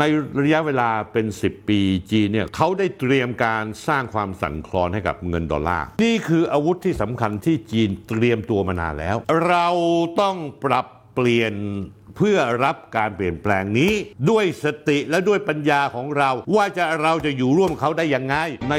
ในระยะเวลาเป็น10ปีจีนเนี่ยเขาได้เตรียมการสร้างความสั่นคลอนให้กับเงินดอลลาร์นี่คืออาวุธที่สำคัญที่จีนเตรียมตัวมานานแล้วเราต้องปรับเปลี่ยนเพื่อรับการเปลี่ยนแปลงนี้ด้วยสติและด้วยปัญญาของเราว่าเราจะอยู่ร่วมเขาได้ยังไงใน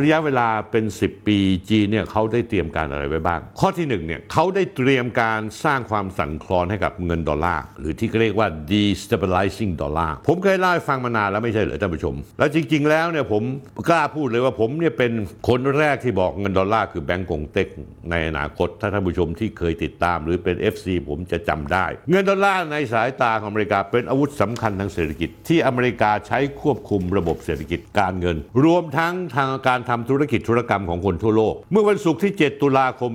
ระยะเวลาเป็น10ปีจีนเนี่ยเขาได้เตรียมการอะไรไว้บ้างข้อที่1เนี่ยเขาได้เตรียมการสร้างความสั่นคลอนให้กับเงินดอลลาร์หรือที่เรียกว่า destabilizing ดอลลาร์ผมเคยเล่าให้ฟังมานานแล้วไม่ใช่เหรอท่านผู้ชมแล้วจริงๆแล้วเนี่ยผมกล้าพูดเลยว่าผมเนี่ยเป็นคนแรกที่บอกเงินดอลลาร์คือแบงก์กงเต็กในอนาคตถ้าท่านผู้ชมที่เคยติดตามหรือเป็น FC ผมจะจำได้เงินดอลลาร์ในสายตาของอเมริกาเป็นอาวุธสำคัญทางเศรษฐกิจที่อเมริกาใช้ควบคุมระบบเศรษฐกิจการเงินรวมทั้งทางการทำธุรกิจธุรกรรมของคนทั่วโลกเมื่อวันศุกร์ที่7ตุลาคม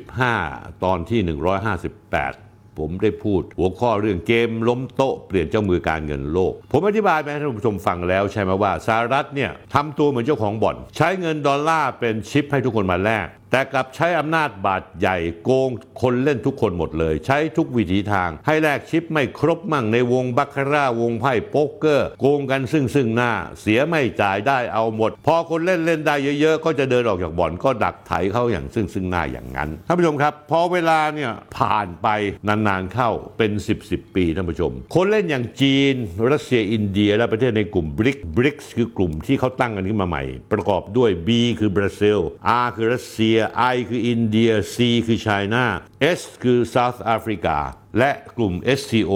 2565ตอนที่158ผมได้พูดหัวข้อเรื่องเกมล้มโต๊ะเปลี่ยนเจ้ามือการเงินโลกผมอธิบายไปให้ท่านผู้ชมฟังแล้วใช่ไหมว่าสหรัฐเนี่ยทำตัวเหมือนเจ้าของบ่อนใช้เงินดอลลาร์เป็นชิปให้ทุกคนมาแลกแต่กลับใช้อำนาจบาดใหญ่โกงคนเล่นทุกคนหมดเลยใช้ทุกวิถีทางให้แลกชิปไม่ครบมั่งในวงบาคาร่าวงไพ่โป๊กเกอร์โกงกันซึ่งหน้าเสียไม่จ่ายได้เอาหมดพอคนเล่นได้เยอะๆก็จะเดินออกจากบ่อนก็ดักไถเขาอย่างซึ่งหน้าอย่างนั้นท่านผู้ชมครับพอเวลาเนี่ยผ่านไปนานๆเข้าเป็น10ปีท่านผู้ชมคนเล่นอย่างจีนรัสเซียอินเดียและประเทศในกลุ่มบริกส์คือกลุ่มที่เขาตั้งกันขึ้นมาใหม่ประกอบด้วย B คือบราซิล R คือรัสเซียI คืออินเดีย C คือ China S คือ South Africa และกลุ่ม SCO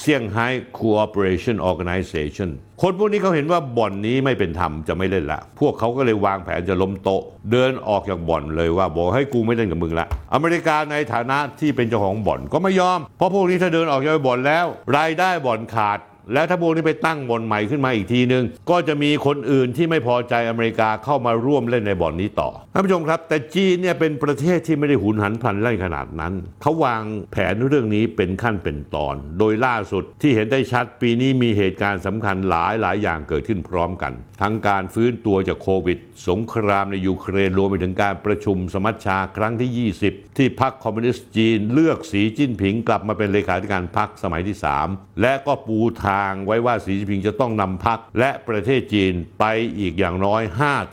เซี่ยงไฮ้ Cooperation Organization คนพวกนี้เขาเห็นว่าบ่อนนี้ไม่เป็นธรรมจะไม่เล่นละพวกเขาก็เลยวางแผนจะล้มโต๊ะเดินออกจากบ่อนเลยว่าบอกให้กูไม่เล่นกับมึงละอเมริกาในฐานะที่เป็นเจ้าของบ่อนก็ไม่ยอมเพราะพวกนี้ถ้าเดินออกจากบ่อนแล้วรายได้บ่อนขาดแล้วถ้าพวกนี้ไปตั้งบ่อนใหม่ขึ้นมาอีกทีนึงก็จะมีคนอื่นที่ไม่พอใจอเมริกาเข้ามาร่วมเล่นในบ่อนนี้ต่อท่านผู้ชมครับแต่จีนเนี่ยเป็นประเทศที่ไม่ได้หุนหันพลันแล่นขนาดนั้นเขาวางแผนเรื่องนี้เป็นขั้นเป็นตอนโดยล่าสุดที่เห็นได้ชัดปีนี้มีเหตุการณ์สำคัญหลายอย่างเกิดขึ้นพร้อมกันทั้งการฟื้นตัวจากโควิดสงครามในยูเครนรวมไปถึงการประชุมสมัชชาครั้งที่20ที่พรรคคอมมิวนิสต์จีนเลือกสีจิ้นผิงกลับมาเป็นเลขาธิการพรรคสมัยที่3และก็ปูทางไว้ว่าสีจิ้นผิงจะต้องนำพรรคและประเทศจีนไปอีกอย่างน้อย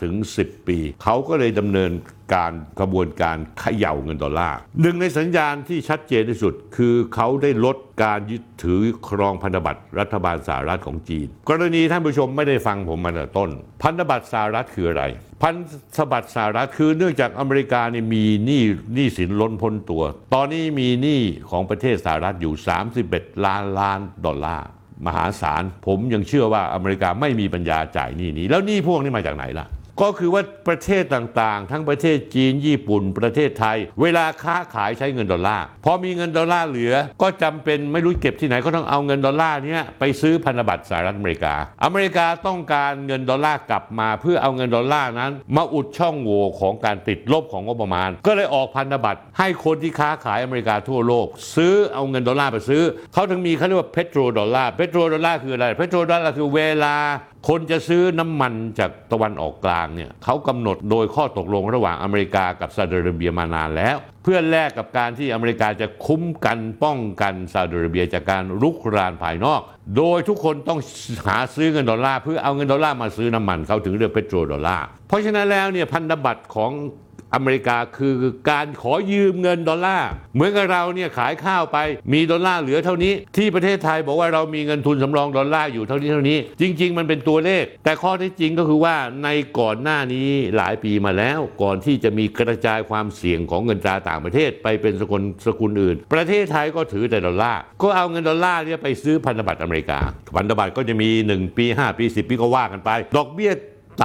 5-10 ปีเขาก็เลยดำเนินการกระบวนการเขย่าเงินดอลลาร์หนึ่งในสัญญาณที่ชัดเจนที่สุดคือเขาได้ลดการยึดถือครองพันธบัตรรัฐบาลสหรัฐของจีนกรณีท่านผู้ชมไม่ได้ฟังผมมาตั้งแต่ต้นพันธบัตรสหรัฐคืออะไรพันธบัตรสหรัฐคือเนื่องจากอเมริกาเนี่ยมีหนี้สินล้นพ้นตัวตอนนี้มีหนี้ของประเทศสหรัฐอยู่31ล้านดอลลาร์มหาศาลผมยังเชื่อว่าอเมริกาไม่มีปัญญาจ่ายหนี้นี้แล้วหนี้พวกนี้มาจากไหนล่ะก็คือว่าประเทศต่างๆทั้งประเทศจีนญี่ปุ่นประเทศไทยเวลาค้าขายใช้เงินดอลลาร์พอมีเงินดอลลาร์เหลือก็จำเป็นไม่รู้เก็บที่ไหนก็ต้องเอาเงินดอลลาร์นี้ไปซื้อพันธบัตรสหรัฐอเมริกาอเมริกาต้องการเงินดอลลาร์กลับมาเพื่อเอาเงินดอลลาร์นั้นมาอุดช่องโหว่ของการติดลบของงบประมาณก็เลยออกพันธบัตรให้คนที่ค้าขายอเมริกาทั่วโลกซื้อเอาเงินดอลลาร์ไปซื้อเขาถึงมีเขาเรียกว่าเพโตรดอลลาร์คืออะไรเพโตรดอลลาร์คือเวลาคนจะซื้อน้ำมันจากตะวันออกกลางเนี่ยเขากำหนดโดยข้อตกลงระหว่างอเมริกากับซาอุดิอาระเบียมานานแล้วเพื่อแลกกับการที่อเมริกาจะคุ้มกันป้องกันซาอุดิอาระเบียจากการรุกรานภายนอกโดยทุกคนต้องหาซื้อเงินดอลลาร์เพื่อเอาเงินดอลลาร์มาซื้อน้ำมันเขาถึงเรียกเพโตรดอลลาร์เพราะฉะนั้นแล้วเนี่ยพันธบัตรของอเมริกาคือการขอยืมเงินดอลลาร์เหมือนกับเราเนี่ยขายข้าวไปมีดอลลาร์เหลือเท่านี้ที่ประเทศไทยบอกว่าเรามีเงินทุนสำรองดอลลาร์อยู่เท่านี้จริงๆมันเป็นตัวเลขแต่ข้อเท็จจริงก็คือว่าในก่อนหน้านี้หลายปีมาแล้วก่อนที่จะมีกระจายความเสี่ยงของเงินตราต่างประเทศไปเป็นสกุลอื่นประเทศไทยก็ถือแต่ดอลลาร์ก็เอาเงินดอลลาร์เนี่ยไปซื้อพันธบัตรอเมริกาพันธบัตรก็จะมี1ปี5ปี10ปีก็ว่ากันไปดอกเบี้ย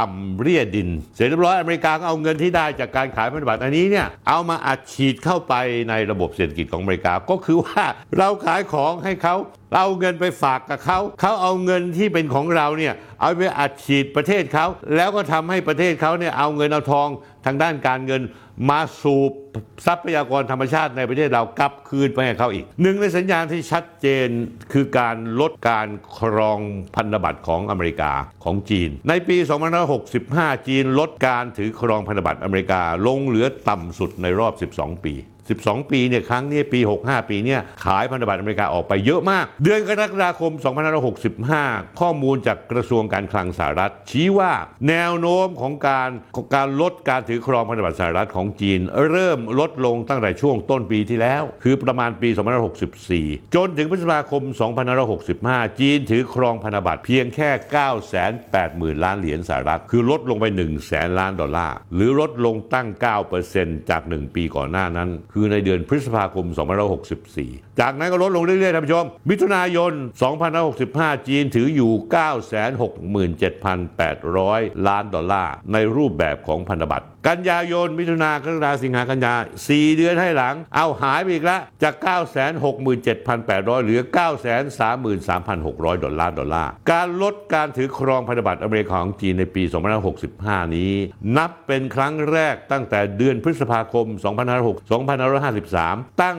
ต่ำเรี่ยดินเสร็จเรียบร้อยอเมริกาก็เอาเงินที่ได้จากการขายพันธบัตรอันนี้เนี่ยเอามาอัดฉีดเข้าไปในระบบเศรษฐกิจของอเมริกาก็คือว่าเราขายของให้เขาเอาเงินไปฝากกับเขาเอาเงินที่เป็นของเราเนี่ยเอาไปอัดฉีดประเทศเขาแล้วก็ทำให้ประเทศเขาเนี่ยเอาเงินเอาทองทางด้านการเงินมาสูบทรัพยากรธรรมชาติในประเทศเรากลับคืนไปให้เขาอีกหนึ่งในสัญญาณที่ชัดเจนคือการลดการครองพันธบัตรของอเมริกาของจีนในปี2565จีนลดการถือครองพันธบัตรอเมริกาลงเหลือต่ำสุดในรอบ12ปี 12 ปีเนี่ยครั้งนี้ปี65ปีเนี่ยขายพันธบัตรอเมริกาออกไปเยอะมากเดือนกรกฎาคม2565ข้อมูลจากกระทรวงการคลังสหรัฐชี้ว่าแนวโน้มของการลดการถือครองพันธบัตรสหรัฐของจีนเริ่มลดลงตั้งแต่ช่วงต้นปีที่แล้วคือประมาณปี2564จนถึงพฤษภาคม2565จีนถือครองพันธบัตรเพียงแค่ 980,000 ล้านเหรียญสหรัฐคือลดลงไป 100,000 ล้านดอลลาร์หรือลดลงตั้ง 9% จาก1ปีก่อนหน้านั้นคือในเดือนพฤษภาคม2564จากนั้นก็ลดลงเรื่อยๆท่านผู้ชมมิถุนายน2565จีนถืออยู่ 967,800 ล้านดอลลาร์ในรูปแบบของพันธบัตรกันยายนมิถุนากรกฎาคมสิงหาคมกันยา4เดือนให้หลังเอาหายไปอีกละจาก 967,800 เหลือ 933,600 ดอลลาร์การลดการถือครองพันธบัตรอเมริกาของจีนในปี2565นี้นับเป็นครั้งแรกตั้งแต่เดือนพฤษภาคม2553ตั้ง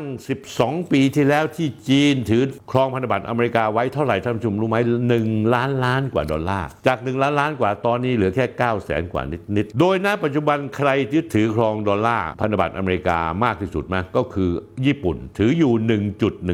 12ปีที่แล้วที่จีนถือครองพันธบัตรอเมริกาไว้เท่าไหร่ท่านผู้ชมรู้ไหม1ล้านล้านกว่าดอลลาร์จาก1ล้านล้านกว่าตอนนี้เหลือแค่900,000กว่านิดๆโดยณปัจจุบันใครที่ถือครองดอลลาร์พันธบัตรอเมริกามากที่สุดมั้ยก็คือญี่ปุ่นถืออยู่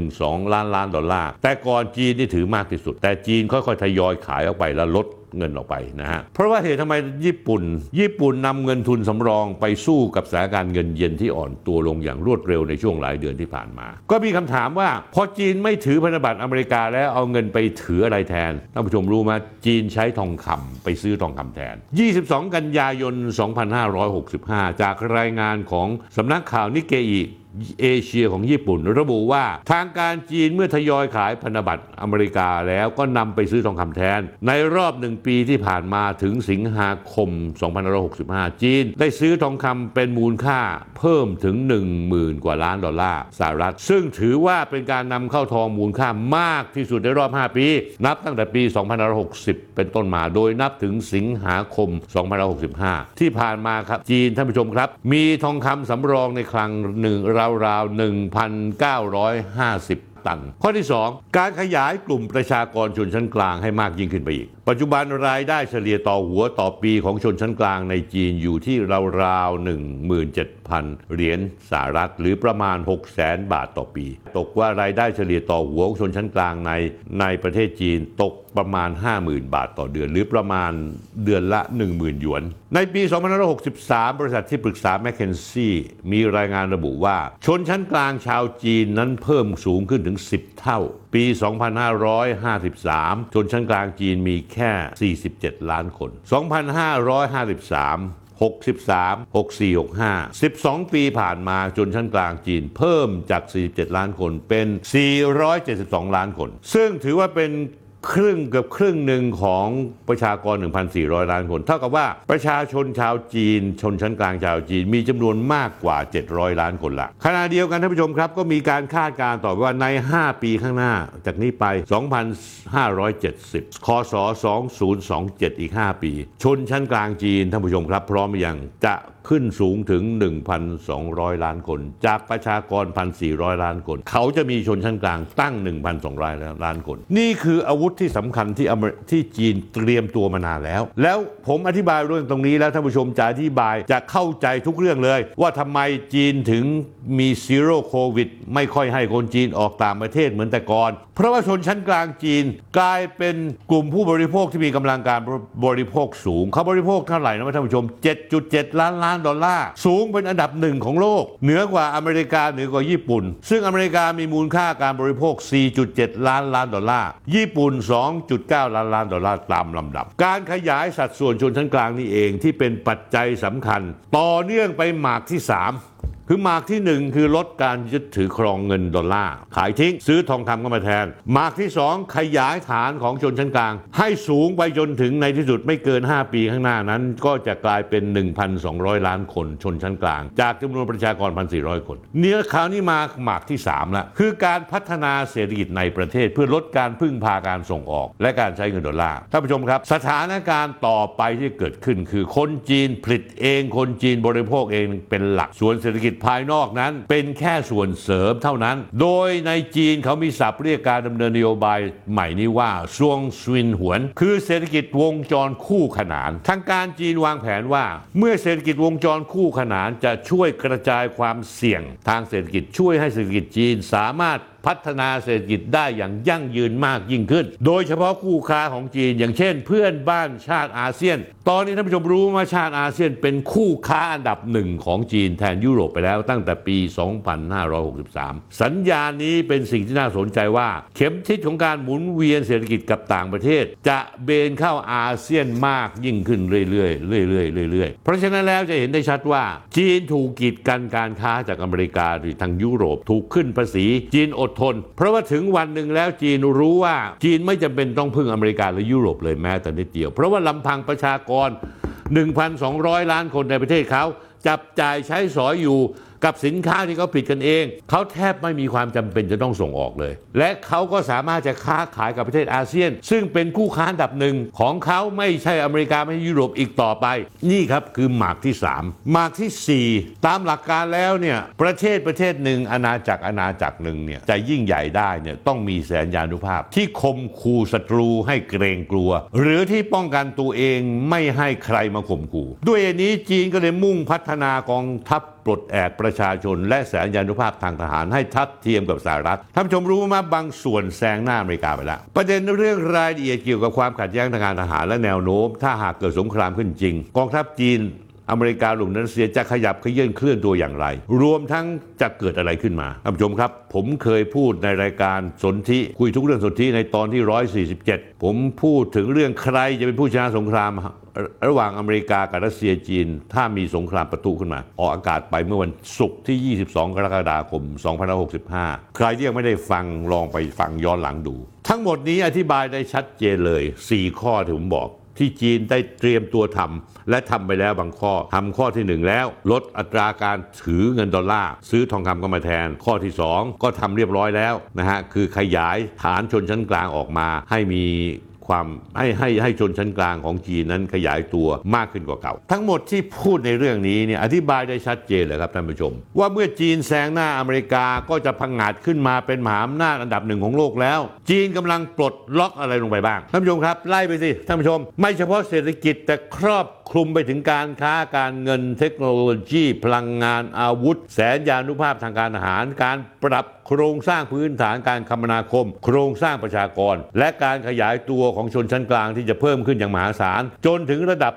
1.12 ล้านดอลลาร์แต่ก่อนจีนที่ถือมากที่สุดแต่จีนค่อยๆทยอยขายออกไปแล้วลดเงินออกไปนะฮะเพราะว่าเหตุทำไมญี่ปุ่นนำเงินทุนสำรองไปสู้กับสถานการณ์เงินเยนที่อ่อนตัวลงอย่างรวดเร็วในช่วงหลายเดือนที่ผ่านมาก็มีคำถามว่าพอจีนไม่ถือพันธบัตรอเมริกาแล้วเอาเงินไปถืออะไรแทนท่านผู้ชมรู้ไหมจีนใช้ทองคำไปซื้อทองคำแทน22กันยายน2565จากรายงานของสำนักข่าวนิเกอิเอเชียของญี่ปุ่นระบุว่าทางการจีนเมื่อทยอยขายพันธบัตรอเมริกาแล้วก็นำไปซื้อทองคำแทนในรอบ1ปีที่ผ่านมาถึงสิงหาคม2565จีนได้ซื้อทองคำเป็นมูลค่าเพิ่มถึง 10,000 กว่าล้านดอลลาร์สหรัฐซึ่งถือว่าเป็นการนำเข้าทองมูลค่ามากที่สุดในรอบ5ปีนับตั้งแต่ปี2560เป็นต้นมาโดยนับถึงสิงหาคม2565ที่ผ่านมาครับจีนท่านผู้ชมครับมีทองคำสำรองในคลังราว 1,950 ตันข้อที่ 2 การขยายกลุ่มประชากรชนชั้นกลางให้มากยิ่งขึ้นไปอีกปัจจุบันรายได้เฉลี่ยต่อหัวต่อปีของชนชั้นกลางในจีนอยู่ที่ราวๆ 17,000 เหรียญสหรัฐหรือประมาณ 600,000 บาทต่อปีตกว่ารายได้เฉลี่ยต่อหัวของชนชั้นกลางในประเทศจีนตกประมาณ 50,000 บาทต่อเดือนหรือประมาณเดือนละ 10,000 หยวนในปี2563บริษัทที่ปรึกษาแมคเคนซี่มีรายงานระบุว่าชนชั้นกลางชาวจีนนั้นเพิ่มสูงขึ้นถึง10เท่าปี2553ชนชั้นกลางจีนมีแค่47ล้านคน2553 63 64 65 12 ปีผ่านมาชนชั้นกลางจีนเพิ่มจาก47ล้านคนเป็น472ล้านคนซึ่งถือว่าเป็นเกือบครึ่งหนึ่งของประชากร 1,400 ล้านคนเท่ากับว่าประชาชนชาวจีนชนชั้นกลางชาวจีนมีจำนวนมากกว่า700ล้านคนละขณะเดียวกันท่านผู้ชมครับก็มีการคาดการณ์ต่อว่าใน5ปีข้างหน้าจากนี้ไป2570คศ2027อีก5ปีชนชั้นกลางจีนท่านผู้ชมครับพร้อมอย่างจะขึ้นสูงถึง 1,200 ล้านคนจากประชากร 1,400 ล้านคนเขาจะมีชนชั้นกลางตั้ง 1,200 ล้านคนนี่คืออาวุธที่สำคัญที่จีนเตรียมตัวมานานแล้วแล้วผมอธิบายเรื่องตรงนี้แล้วท่านผู้ชมจะอธิบายจะเข้าใจทุกเรื่องเลยว่าทำไมจีนถึงมีซีโร่โควิดไม่ค่อยให้คนจีนออกต่างประเทศเหมือนแต่ก่อนเพราะว่าชนชั้นกลางจีนกลายเป็นกลุ่มผู้บริโภคที่มีกำลังการบริโภคสูงเขาบริโภคเท่าไหร่นะท่านผู้ชม 7.7 ล้านดอลลาร์สูงเป็นอันดับ1ของโลกเหนือกว่าอเมริกาเหนือกว่าญี่ปุ่นซึ่งอเมริกามีมูลค่าการบริโภค 4.7 ล้านดอลลาร์ญี่ปุ่น 2.9 ล้านดอลลาร์ตามลำดับการขยายสัดส่วนชนชั้นกลางนี่เองที่เป็นปัจจัยสำคัญต่อเนื่องไปหมากที่3คือหมากที่1คือลดการยึดถือครองเงินดอลลาร์ขายทิ้งซื้อทองคำเข้ามาแทนหมากที่2ขยายฐานของชนชั้นกลางให้สูงไปจนถึงในที่สุดไม่เกิน5ปีข้างหน้านั้นก็จะกลายเป็น 1,200 ล้านคนชนชั้นกลางจากจำนวนประชากร 1,400 คนนี่คราวนี้มาหมากที่3ละคือการพัฒนาเศรษฐกิจในประเทศเพื่อลดการพึ่งพาการส่งออกและการใช้เงินดอลลาร์ท่านผู้ชมครับสถานการณ์ต่อไปที่เกิดขึ้นคือคนจีนผลิตเองคนจีนบริโภคเองเป็นหลักส่วนเศรษฐกิจ ภายนอกนั้นเป็นแค่ส่วนเสริมเท่านั้นโดยในจีนเขามีศัพท์เรียกการดำเนินนโยบายใหม่นี้ว่าซวงซวินหวนคือเศรษฐกิจวงจรคู่ขนานทางการจีนวางแผนว่าเมื่อเศรษฐกิจวงจรคู่ขนานจะช่วยกระจายความเสี่ยงทางเศรษฐกิจช่วยให้เศรษฐกิจจีนสามารถพัฒนาเศรษฐกิจได้อย่างยั่งยืนมากยิ่งขึ้นโดยเฉพาะคู่ค้าของจีนอย่างเช่นเพื่อนบ้านชาติอาเซียนตอนนี้ท่านผู้ชมรู้ว่าชาติอาเซียนเป็นคู่ค้าอันดับหนึ่งของจีนแทนยุโรปไปแล้วตั้งแต่ปี 2563 สัญญานี้เป็นสิ่งที่น่าสนใจว่าเข็มทิศของการหมุนเวียนเศรษฐกิจกับต่างประเทศจะเบนเข้าอาเซียนมากยิ่งขึ้นเรื่อยๆเพราะฉะนั้นแล้วจะเห็นได้ชัดว่าจีนถูกกีดกันการค้าจากอเมริกาหรือทางยุโรปถูกขึ้นภาษีจีนอดทนเพราะว่าถึงวันหนึ่งแล้วจีนรู้ว่าจีนไม่จำเป็นต้องพึ่งอเมริกาหรือยุโรปเลยแม้แต่นิดเดียวเพราะว่าลำพังประชากร 1,200 ล้านคนในประเทศเขาจับจ่ายใช้สอยอยู่กับสินค้าที่เขาผลิตกันเองเขาแทบไม่มีความจำเป็นจะต้องส่งออกเลยและเขาก็สามารถจะค้าขายกับประเทศอาเซียนซึ่งเป็นคู่ค้าอันดับหนึ่งของเขาไม่ใช่อเมริกาไม่ใช่ยุโรปอีกต่อไปนี่ครับคือหมากที่3หมากที่4ตามหลักการแล้วเนี่ยประเทศหนึ่งอาณาจักรหนึ่งเนี่ยจะยิ่งใหญ่ได้เนี่ยต้องมีแสนยานุภาพที่ข่มขู่ศัตรูให้เกรงกลัวหรือที่ป้องกันตัวเองไม่ให้ใครมาข่มขู่ด้วยเหตุนี้จีนก็เลยมุ่งพัฒนากองทัพปลดแอกประชาชนและแสนยานุภาพทางทหารให้ทัดเทียมกับสหรัฐท่านผู้ชมรู้ไหมบางส่วนแซงหน้าอเมริกาไปแล้วประเด็นเรื่องรายละเอียดเกี่ยวกับความขัดแย้งทางการทหารและแนวโน้มถ้าหากเกิดสงครามขึ้นจริงกองทัพจีนอเมริกาหลุมนั้นเสียจะขยับเขยื้อนเคลื่อนตัวอย่างไรรวมทั้งจะเกิดอะไรขึ้นมาท่านผู้ชมครับผมเคยพูดในรายการสนธิคุยทุกเรื่องสนธิในตอนที่147ผมพูดถึงเรื่องใครจะเป็นผู้ชนะสงครามระหว่างอเมริกากับรัสเซียจีนถ้ามีสงครามประทุขึ้นมาออกอากาศไปเมื่อวันศุกร์ที่22กรกฎาคม2565ใครที่ยังไม่ได้ฟังลองไปฟังย้อนหลังดูทั้งหมดนี้อธิบายได้ชัดเจนเลย4ข้อที่ผมบอกที่จีนได้เตรียมตัวทำและทำไปแล้วบางข้อทำข้อที่1แล้วลดอัตราการถือเงินดอลลาร์ซื้อทองคำก็มาแทนข้อที่2ก็ทำเรียบร้อยแล้วนะฮะคือขยายฐานชนชั้นกลางออกมาให้มีความให้ชนชั้นกลางของจีนนั้นขยายตัวมากขึ้นกว่าเก่าทั้งหมดที่พูดในเรื่องนี้เนี่ยอธิบายได้ชัดเจนเลยครับท่านผู้ชมว่าเมื่อจีนแซงหน้าอเมริกาก็จะพังงาดขึ้นมาเป็นมหาอำนาจอันดับหนึ่งของโลกแล้วจีนกำลังปลดล็อกอะไรลงไปบ้างท่านผู้ชมครับไล่ไปสิท่านผู้ชมไม่เฉพาะเศรษฐกิจแต่ครอบคลุมไปถึงการค้าการเงินเทคโนโลยีพลังงานอาวุธแสนยานุภาพทางการทหารการปรับโครงสร้างพื้นฐานการคมนาคมโครงสร้างประชากรและการขยายตัวของชนชั้นกลางที่จะเพิ่มขึ้นอย่างมหาศาลจนถึงระดับ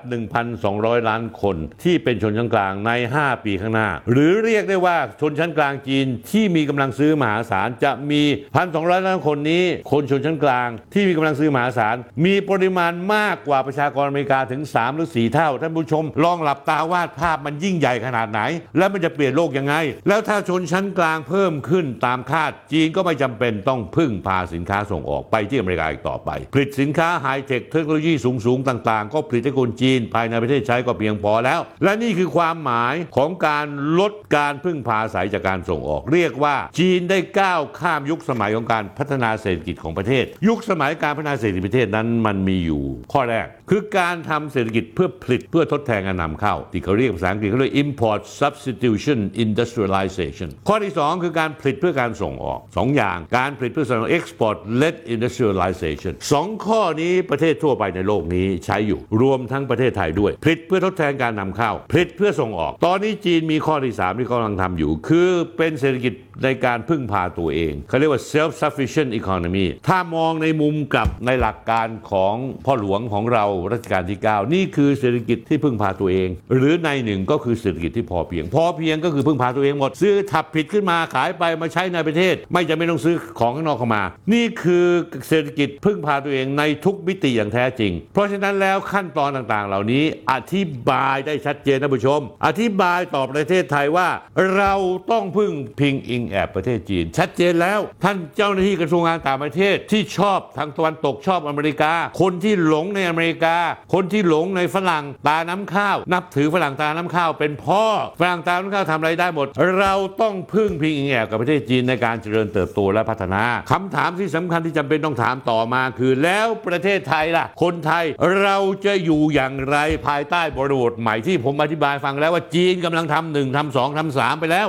1,200 ล้านคนที่เป็นชนชั้นกลางใน5 ปีข้างหน้าหรือเรียกได้ว่าชนชั้นกลางจีนที่มีกำลังซื้อมหาศาลจะมี 1,200 ล้านคนนี้คนชนชั้นกลางที่มีกำลังซื้อมหาศาลมีปริมาณมากกว่าประชากรอเมริกาถึง3 หรือ 4เท่าท่านผู้ชมลองหลับตาวาดภาพมันยิ่งใหญ่ขนาดไหนและมันจะเปลี่ยนโลกยังไงแล้วถ้าชนชั้นกลางเพิ่มขึ้นตามคาดจีนก็ไม่จำเป็นต้องพึ่งพาสินค้าส่งออกไปที่อเมริกาอีกต่อไปผลิตสินค้าไฮเทคเทคโนโลยีสูงๆต่างๆก็ผลิตให้คนจีนภายในประเทศใช้ก็เพียงพอแล้วและนี่คือความหมายของการลดการพึ่งพาอาศัยจากการส่งออกเรียกว่าจีนได้ก้าวข้ามยุคสมัยของการพัฒนาเศรษฐกิจของประเทศยุคสมัยการพัฒนาเศรษฐกิจประเทศนั้นมันมีอยู่ข้อแรกคือการทำเศรษฐกิจเพื่อผลิตเพื่อทดแทนการนำเข้าที่เขาเรียกภาษาอังกฤษเขาเรียก import substitution industrialization ข้อที่2คือการผลิตเพื่อการส่งออก2อย่างการผลิตเพื่อส่งออก export led industrialization 2ข้อนี้ประเทศทั่วไปในโลกนี้ใช้อยู่รวมทั้งประเทศไทยด้วยผลิตเพื่อทดแทนการนำเข้าผลิตเพื่อส่งออกตอนนี้จีนมีข้อที่3ที่กำลังทำอยู่คือเป็นเศรษฐกิจในการพึ่งพาตัวเองเขาเรียกว่า self sufficient economy ถ้ามองในมุมกลับในหลักการของพ่อหลวงของเรารัชกาลที่9นี่คือเศรษฐกิจที่พึ่งพาตัวเองหรือในหนึ่งก็คือเศรษฐกิจที่พอเพียงพอเพียงก็คือพึ่งพาตัวเองหมดซื้อถับผิดขึ้นมาขายไปมาใช้ในประเทศไม่จำเป็นต้องซื้อของข้างนอกเข้ามานี่คือเศรษฐกิจพึ่งพาตัวเองในทุกมิติอย่างแท้จริงเพราะฉะนั้นแล้วขั้นตอนต่างๆเหล่านี้อธิบายได้ชัดเจนท่านผู้ชมอธิบายต่อประเทศไทยว่าเราต้องพึ่งพิงอิงแอบประเทศจีนชัดเจนแล้วท่านเจ้าหน้าที่กระทรวงการต่างประเทศที่ชอบทางตะวันตกชอบอเมริกาคนที่หลงในอเมริกาคนที่หลงในฝรั่งตาน้ำข้าวนับถือฝรั่งตาน้ำข้าวเป็นพ่อฝรั่งตาน้ำข้าวทำอะไรได้หมดเราต้องพึ่งพิงอิงแอบกับประเทศจีน ในการเจริญเติบโตและพัฒนาคำถามที่สำคัญที่จำเป็นต้องถามต่อมาคือแล้วประเทศไทยล่ะคนไทยเราจะอยู่อย่างไรภายใต้บริบทใหม่ที่ผมอธิบายฟังแล้วว่าจีนกำลังทำหนึ่งทำสองทำสามไปแล้ว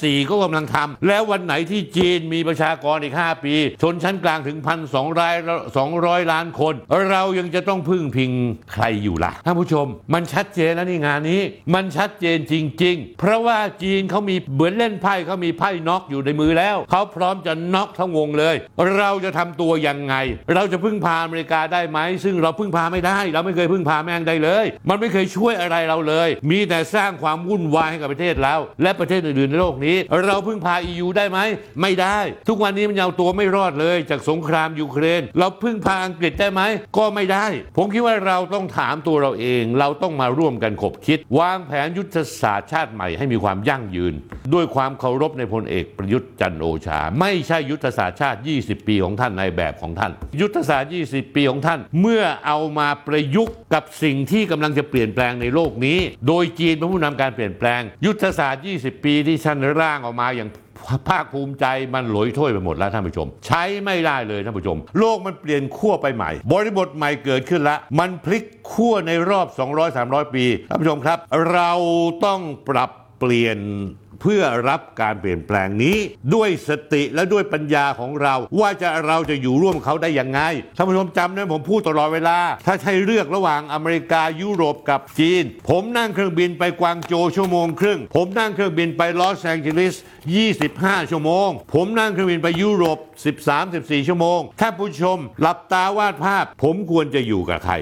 4ก็กำลังทำแล้ววันไหนที่จีนมีประชากรอีก5ปีชนชั้นกลางถึง 1,200 ล้านคนเรายังจะต้องพึ่งพิงใครอยู่ล่ะท่านผู้ชมมันชัดเจนแล้วนี่งานนี้มันชัดเจนจริงๆเพราะว่าจีนเขามีเหมือนเล่นไพ่เขามีไพ่น็อกอยู่ในมือแล้วเขาพร้อมจะน็อกทั้งวงเลยเราจะทำตัวยังไงเราจะพึ่งพาอเมริกาได้ไหมซึ่งเราพึ่งพาไม่ได้เราไม่เคยพึ่งพาแม่งได้เลยมันไม่เคยช่วยอะไรเราเลยมีแต่สร้างความวุ่นวายให้กับประเทศเราและประเทศอื่นๆในโลกนี้เราพึ่งพา EU ได้ไหมไม่ได้ทุกวันนี้มันเอาตัวไม่รอดเลยจากสงครามยูเครนเราพึ่งพาอังกฤษได้ไหมก็ไม่ได้ผมคิดว่าเราต้องถามตัวเราเองเราต้องมาร่วมกันขบคิดวางแผนยุทธศาสตร์ชาติใหม่ให้มีความยั่งยืนด้วยความเคารพในพลเอกประยุทธ์จันทร์โอชาไม่ใช่ยุทธศาสตร์ชาติ20ปีของท่านในแบบของท่านยุทธศาสตร์20ปีของท่านเมื่อเอามาประยุกต์กับสิ่งที่กำลังจะเปลี่ยนแปลงในโลกนี้โดยจีนเป็นผู้นำการเปลี่ยนแปลงยุทธศาสตร์20ปีที่ท่านร่างออกมาอย่างภาคภูมิใจมันหลอยถ้วยไปหมดแล้วท่านผู้ชมใช้ไม่ได้เลยท่านผู้ชมโลกมันเปลี่ยนขั้วไปใหม่บริบทใหม่เกิดขึ้นละมันพลิกขั้วในรอบ 200-300 ปีท่านผู้ชมครับเราต้องปรับเปลี่ยนเพื่อรับการเปลี่ยนแปลงนี้ด้วยสติและด้วยปัญญาของเราว่าเราจะอยู่ร่วมเขาได้ยังไงท่านผู้ชมจำได้ผมพูดตลอดเวลาถ้าให้เลือกระหว่างอเมริกายุโรปกับจีนผมนั่งเครื่องบินไปกวางโจว1.5 ชั่วโมงผมนั่งเครื่องบินไปลอสแองเจลิส25 ชั่วโมงผมนั่งเครื่องบินไปยุโรป13-14 ชั่วโมงท่านผู้ชมหลับตาวาดภาพผมควรจะอยู่กับใคร